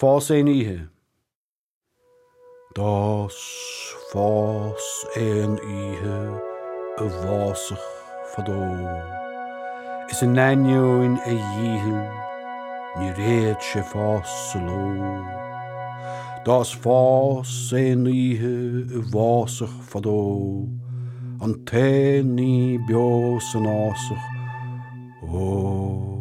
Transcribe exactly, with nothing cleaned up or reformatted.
Forsenighed. Das forsenighed vasser fadó. Es en añoin e yihen, ni reche fosselo. Das forsenighed vasser fadó. Anteni biosen asser. Oh.